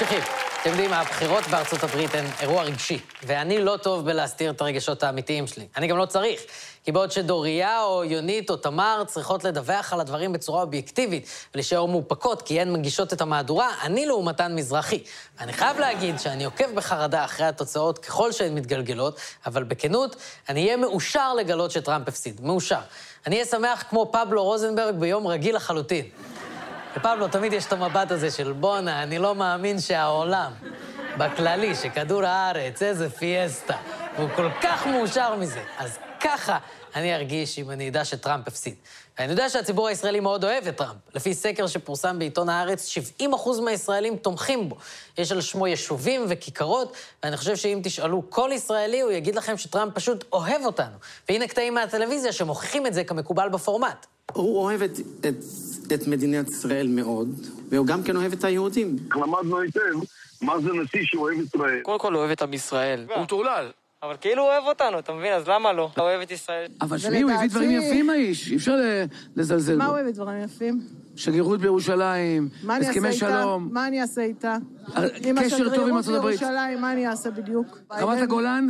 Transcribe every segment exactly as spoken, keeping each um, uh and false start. ממשיכים. אתם יודעים, הבחירות בארצות הברית הן אירוע רגשי, ואני לא טוב בלהסתיר את הרגשות האמיתיים שלי. אני גם לא צריך, כי בעוד שדוריה או יונית או תמר צריכות לדווח על הדברים בצורה אובייקטיבית, ולהישאר מאופקות כי הן מגישות את המהדורה, אני לעומתן מזרחי. אני חייב להגיד שאני עוקב בחרדה אחרי התוצאות ככל שהן מתגלגלות, אבל בכנות, אני אהיה מאושר לגלות שטראמפ הפסיד. מאושר. אני אהיה שמח כמו פבלו רוזנברג ביום רגיל לחלוטין. לפבלו, תמיד יש את המבט הזה של בונה, אני לא מאמין שהעולם, בכללי, שכדור הארץ, איזה פיאסטה, והוא כל כך מאושר מזה. אז ככה אני ארגיש אם אני אדע שטראמפ הפסיד. ואני יודע שהציבור הישראלי מאוד אוהב את טראמפ. לפי סקר שפורסם בעיתון הארץ, שבעים אחוז מהישראלים תומכים בו. יש על שמו יישובים וכיכרות, ואני חושב שאם תשאלו כל ישראלי, הוא יגיד לכם שטראמפ פשוט אוהב אותנו. והנה קטעים מהטלוויזיה שמוכיחים את זה כמקובל בפורמט. הוא אוהב את, את, את מדינת ישראל מאוד, והוא גם כן אוהב את היהודים. למדנו היטב מה זה נשיא שאוהב ישראל. קודם כל אוהב את עם ישראל. הוא תעולל. אבל כאילו הוא אוהב אותנו, אתה מבין? אז למה לא? אתה אוהב את ישראל. אבל שמי, הוא הביא דברים יפים האיש, אי אפשר לזלזל בו. מה הוא הביא דברים יפים? שגרירות בירושלים, הסכמי שלום. מה אני אעשה איתה? קשר טוב עם ארצות הברית. מה אני אעשה בדיוק? רמת הגולן?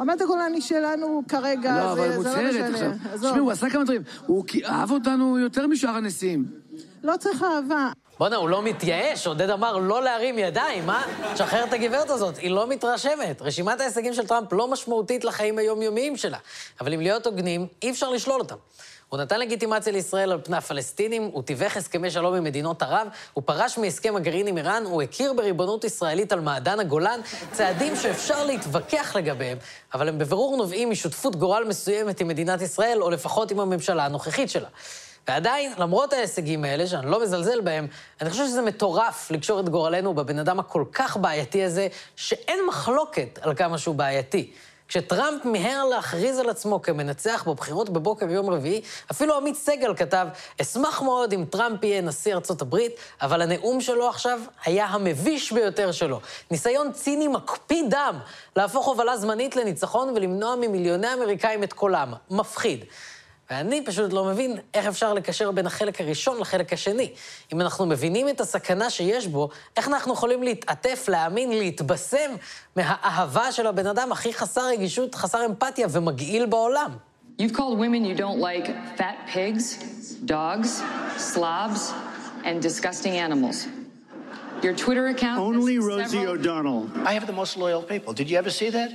רמת הגולן היא שלנו כרגע, לא, זה, זה לא משנה. שמי, הוא עשה כמה דברים. הוא אהב אותנו יותר משאר הנשיאים. לא צריך אהבה. בונה, הוא לא מתייאש, עודד אמר לא להרים ידיים, מה? שחרר את הגברת הזאת, היא לא מתרשמת. רשימת ההישגים של טראמפ לא משמעותית לחיים היומיומיים שלה, אבל אם להיות הוגנים, אי אפשר לשלול אותם. הוא נתן לגיטימציה לישראל על פני הפלסטינים, הוא טיווח הסכמי שלום עם מדינות ערב, הוא פרש מהסכם הגרעין עם איראן, הוא הכיר בריבונות ישראלית על מעדן הגולן, צעדים שאפשר להתווכח לגביהם, אבל הם בבירור נובעים משותפות גורל מסוימת עם מדינת ישראל, או לפחות עם הממשלה הנוכחית שלה. ועדיין, למרות ההישגים האלה, שאני לא מזלזל בהם, אני חושב שזה מטורף לקשור את גורלנו בבן אדם הכל כך בעייתי הזה, שאין מחלוקת על כמה שהוא בעייתי. כשטראמפ מהר להכריז על עצמו כמנצח בבחירות בבוקר ביום רביעי, אפילו עמית סגל כתב, אשמח מאוד אם טראמפ יהיה נשיא ארצות הברית, אבל הנאום שלו עכשיו היה המביש ביותר שלו. ניסיון ציני מקפיא דם להפוך הובלה זמנית לניצחון ולמנוע ממיליוני אמריקאים את קולם. מפחיד. ואני פשוט לא מבין איך אפשר לקשר בין החלק הראשון לחלק השני. אם אנחנו מבינים את הסכנה שיש בו, איך אנחנו יכולים להתעטף, להאמין, להתבשם מהאהבה של הבן אדם הכי חסר רגישות, חסר אמפתיה ומגעיל בעולם? You've called women you don't like fat pigs, dogs, slobs, and disgusting animals. Your Twitter account... Only Rosie O'Donnell. I have the most loyal people. Did you ever see that?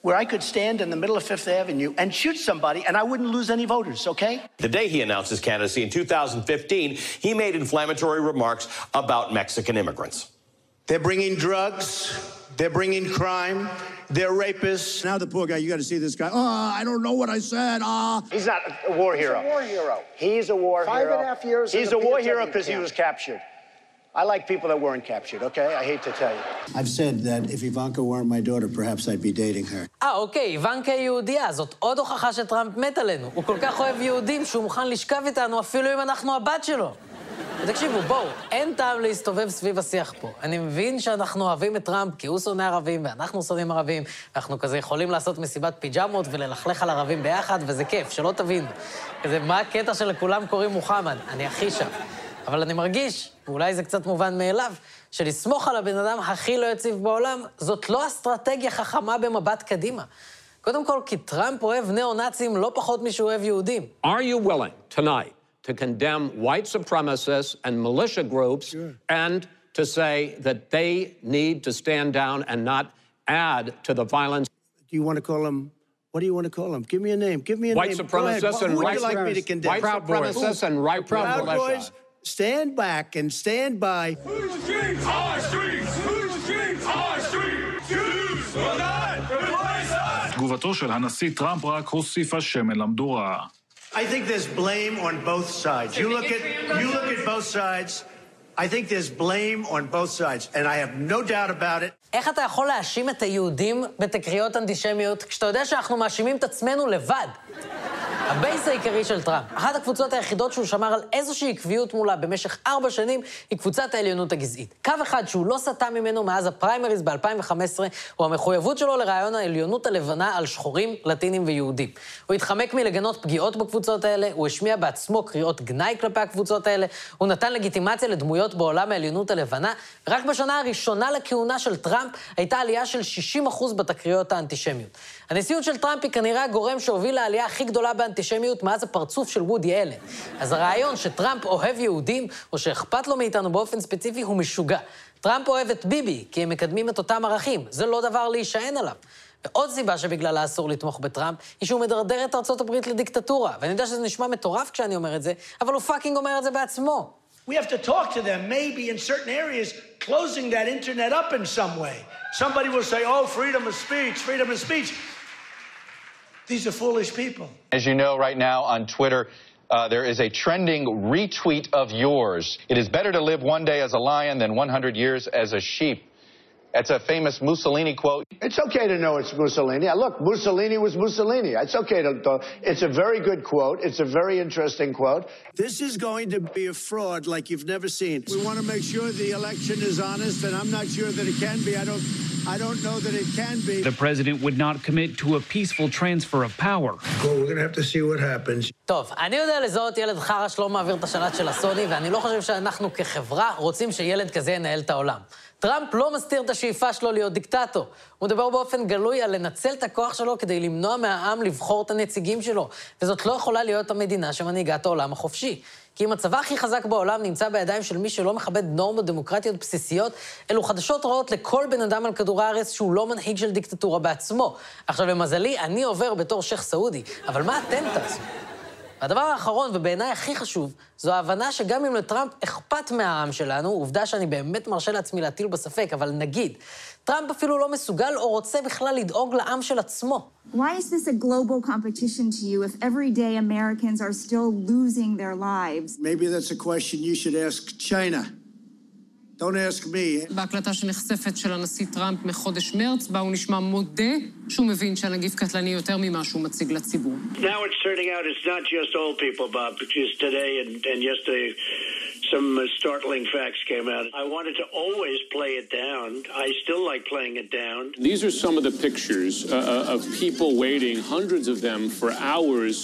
Where I could stand in the middle of Fifth Avenue and shoot somebody, and I wouldn't lose any voters, okay? The day he announced his candidacy in two thousand fifteen, he made inflammatory remarks about Mexican immigrants. They're bringing drugs, they're bringing crime, they're rapists. Now the poor guy, you got to see this guy. Oh, I don't know what I said, ah. He's not a war hero. He's a war hero. He's a war Five hero. Five and a half years He's a war hero because he was captured. I like people that weren't captured, okay? I hate to tell you. I've said that if Ivanka weren't my daughter, perhaps I'd be dating her. אה, אוקיי, איוונקה יהודיה. זאת עוד הוכחה שטראמפ מת עלינו. הוא כל כך אוהב יהודים שהוא מוכן לשכב איתנו אפילו אם אנחנו הבת שלו. תקשיבו, בואו, אין טעם להסתובב סביב השיח פה. אני מבין שאנחנו אוהבים את טראמפ כי הוא שונא ערבים ואנחנו שונאים ערבים, ואנחנו כזה יכולים לעשות מסיבת פיג'מות וללכלך על ערבים ביחד, וזה כיף, שלא תבינו. כזה, מה הקטע שלכולם קוראים מוחמד? אני הכי שם. אבל אני מרגיש, ואולי זה קצת מובן מאליו, שלסמוך על הבן אדם הכי לא יציב בעולם, זאת לא אסטרטגיה חכמה במבט קדימה. קודם כל, כי טראמפ אוהב נאו-נאצים לא פחות משהוא אוהב יהודים. Are you willing tonight to condemn white supremacists and militia groups sure. and to say that they need to stand down and not add to the violence? Do you want to call them... What do you want to call them? Give me a name. Give me a white name. Supremacists and right... like me to condemn? White supremacists and right... Proud boys. Stand back and stand by. Who's streets? Our streets! Who's streets? Our streets! Jews will not replace us! תגובתו של הנשיא טראמפ רק הוסיפה שמן למדורה. I think there's blame on both sides. You look at you look at both sides. I think there's blame on both sides, and I have no doubt about it. איך אתה יכול להאשים את היהודים בתקריות אנטישמיות כשאתה יודע שאנחנו מאשימים את עצמנו לבד? הבייס העיקרי של טראמפ, אחת הקבוצות היחידות שהוא שמר על איזושהי עקביות מולה במשך ארבע שנים, היא קבוצת העליונות הגזעית. קו אחד שהוא לא סטה ממנו מאז הפריימריז ב-אלפיים וחמש עשרה, הוא המחויבות שלו לרעיון העליונות הלבנה על שחורים, לטינים ויהודים. הוא התחמק מלגנות פגיעות בקבוצות האלה, הוא השמיע בעצמו קריאות גנאי כלפי הקבוצות האלה, הוא נתן לגיטימציה לדמויות בעולם העליונות הלבנה. רק בשנה הראשונה לכהונה של טראמפ הייתה עלייה של שישים אחוז בתקריות האנטישמיות. הנשיאות של טראמפ היא כנראה הגורם שהוביל לעלייה הכי גדולה באנטישמיות מאז הפרצוף של וודי אלן. אז הרעיון שטראמפ אוהב יהודים, או שאכפת לו מאיתנו באופן ספציפי, הוא משוגע. טראמפ אוהב את ביבי, כי הם מקדמים את אותם ערכים. זה לא דבר להישען עליו. ועוד סיבה שבגללה אסור לתמוך בטראמפ, היא שהוא מדרדר את ארצות הברית לדיקטטורה. ואני יודע שזה נשמע מטורף כשאני אומר את זה, אבל הוא פאקינג אומר את זה בעצמו. We have to talk to them, maybe in certain areas, closing that internet up in some way. Somebody will say, oh, freedom of speech, freedom of speech. These are foolish people. As you know, right now on Twitter, uh, there is a trending retweet of yours. It is better to live one day as a lion than one hundred years as a sheep. That's a famous Mussolini quote. It's okay to know it's Mussolini. Look, Mussolini was Mussolini. It's okay to know. It's a very good quote. It's a very interesting quote. This is going to be a fraud like you've never seen. We want to make sure the election is honest, and I'm not sure that it can be. I don't, I don't know that it can be. The president would not commit to a peaceful transfer of power. Well, we're going to have to see what happens. טוב, אני יודע לזהות ילד חרש לא מעביר את השלט של הסוני, ואני לא חושב שאנחנו כחברה רוצים שילד כזה ינהל את העולם. טראמפ לא מסתיר את השאיפה שלו להיות דיקטטור. הוא מדבר באופן גלוי על לנצל את הכוח שלו כדי למנוע מהעם לבחור את הנציגים שלו, וזאת לא יכולה להיות המדינה שמנהיגה את העולם החופשי. כי אם הצבא הכי חזק בעולם נמצא בידיים של מי שלא מכבד נורמות דמוקרטיות בסיסיות, אלו חדשות רעות לכל בן אדם על כדור הארץ שהוא לא מנהיג של דיקטטורה בעצמו. עכשיו, למזלי, אני עובר בתור שייח סעודי, אבל מה אתם תעשו? הדבר האחרון, ובעיניי הכי חשוב, זו ההבנה שגם אם לטראמפ אכפת מהעם שלנו, עובדה שאני באמת מרשה לעצמי להטיל בספק, אבל נגיד, טראמפ אפילו לא מסוגל או רוצה בכלל לדאוג לעם של עצמו. Why is this a global competition to you if every day Americans are still losing their lives? Maybe that's a question you should ask China. Don't ask me. בהקלטה שנחשפת של הנשיא טראמפ מחודש מרץ, בה הוא נשמע מודה שהוא מבין שהנגיף קטלני יותר ממה שהוא מציג לציבור. Now it's turning out it's not just old people, Bob. Just today and, and yesterday some startling facts came out. I wanted to always play it down. I still like playing it down. These are some of the pictures uh, of people waiting, hundreds of them, for hours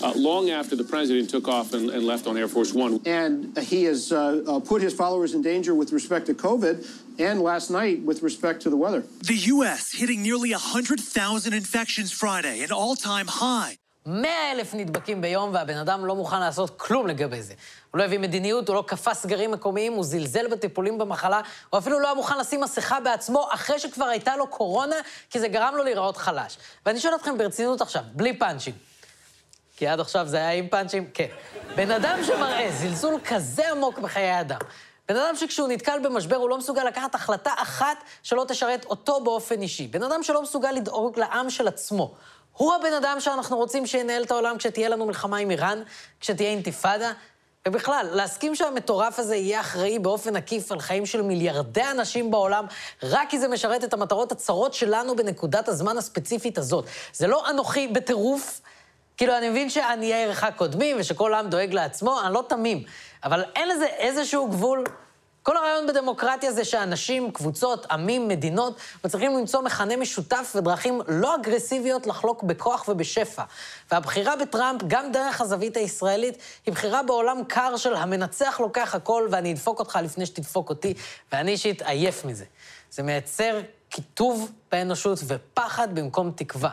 Uh, long after the president took off and, and left on Air Force One. And he has uh, uh, put his followers in danger with respect to COVID and last night with respect to the weather. The U S hitting nearly one hundred thousand infections Friday, an all-time high. מאה אלף נדבקים ביום, והבן אדם לא מוכן לעשות כלום לגבי זה. הוא לא הביא מדיניות, הוא לא קפא סגרים מקומיים, הוא זלזל בטיפולים במחלה, הוא אפילו לא היה מוכן לשים מסכה בעצמו אחרי שכבר הייתה לו קורונה, כי זה גרם לו להיראות חלש. ואני שואל אתכם ברצינות עכשיו, בלי פאנצ'ים. כי עד עכשיו זה היה עם פאנצ'ים, כן. בן אדם שמראה זלזול כזה עמוק בחיי האדם. בן אדם שכשהוא נתקל במשבר הוא לא מסוגל לקחת החלטה אחת שלא תשרת אותו באופן אישי. בן אדם שלא מסוגל לדאוג לעם של עצמו. הוא הבן אדם שאנחנו רוצים שינהל את העולם כשתהיה לנו מלחמה עם איראן, כשתהיה אינתיפאדה. ובכלל, להסכים שהמטורף הזה יהיה אחראי באופן עקיף על חיים של מיליארדי אנשים בעולם, רק כי זה משרת את המטרות הצרות שלנו בנקודת הזמן הספציפית הזאת. זה לא אנוכי בטירוף, כאילו, אני מבין שאני ערך הקודמים ושכל עם דואג לעצמו, אני לא תמים. אבל אין לזה איזשהו גבול. כל הרעיון בדמוקרטיה זה שאנשים, קבוצות, עמים, מדינות, מצליחים למצוא מכנה משותף ודרכים לא אגרסיביות לחלוק בכוח ובשפע. והבחירה בטראמפ, גם דרך הזווית הישראלית, היא בחירה בעולם קר של המנצח לוקח הכל ואני אדפוק אותך לפני שתדפוק אותי, ואני אישית עייף מזה. זה מייצר קיטוב באנושות ופחד במקום תקווה.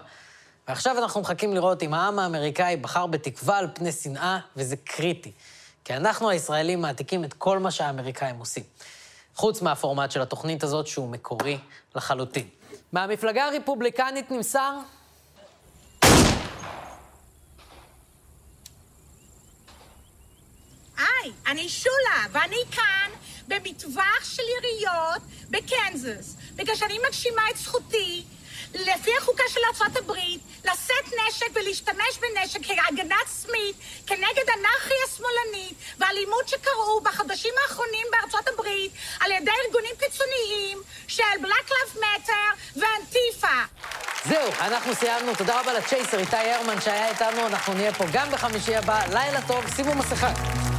ועכשיו אנחנו מחכים לראות אם העם האמריקאי בחר בתקווה על פני שנאה, וזה קריטי. כי אנחנו הישראלים מעתיקים את כל מה שהאמריקאים עושים. חוץ מהפורמט של התוכנית הזאת שהוא מקורי לחלוטין. מהמפלגה הרפובליקנית נמסר... היי, אני שולה, ואני כאן במטווח של יריות בקנזס, בגלל שאני מגשימה את זכותי לפי החוקה של ארצות הברית, לשאת נשק ולהשתמש בנשק כהגנה עצמית, כנגד אנרכיה השמאלנית והאלימות שקראו בחודשים האחרונים בארצות הברית על ידי ארגונים קיצוניים של Black Lives Matter ואנטיפה. זהו, אנחנו סיימנו. תודה רבה לצ'ייסר, איתי הרמן שהיה איתנו. אנחנו נהיה פה גם בחמישי הבא. לילה טוב, שימו מסכה.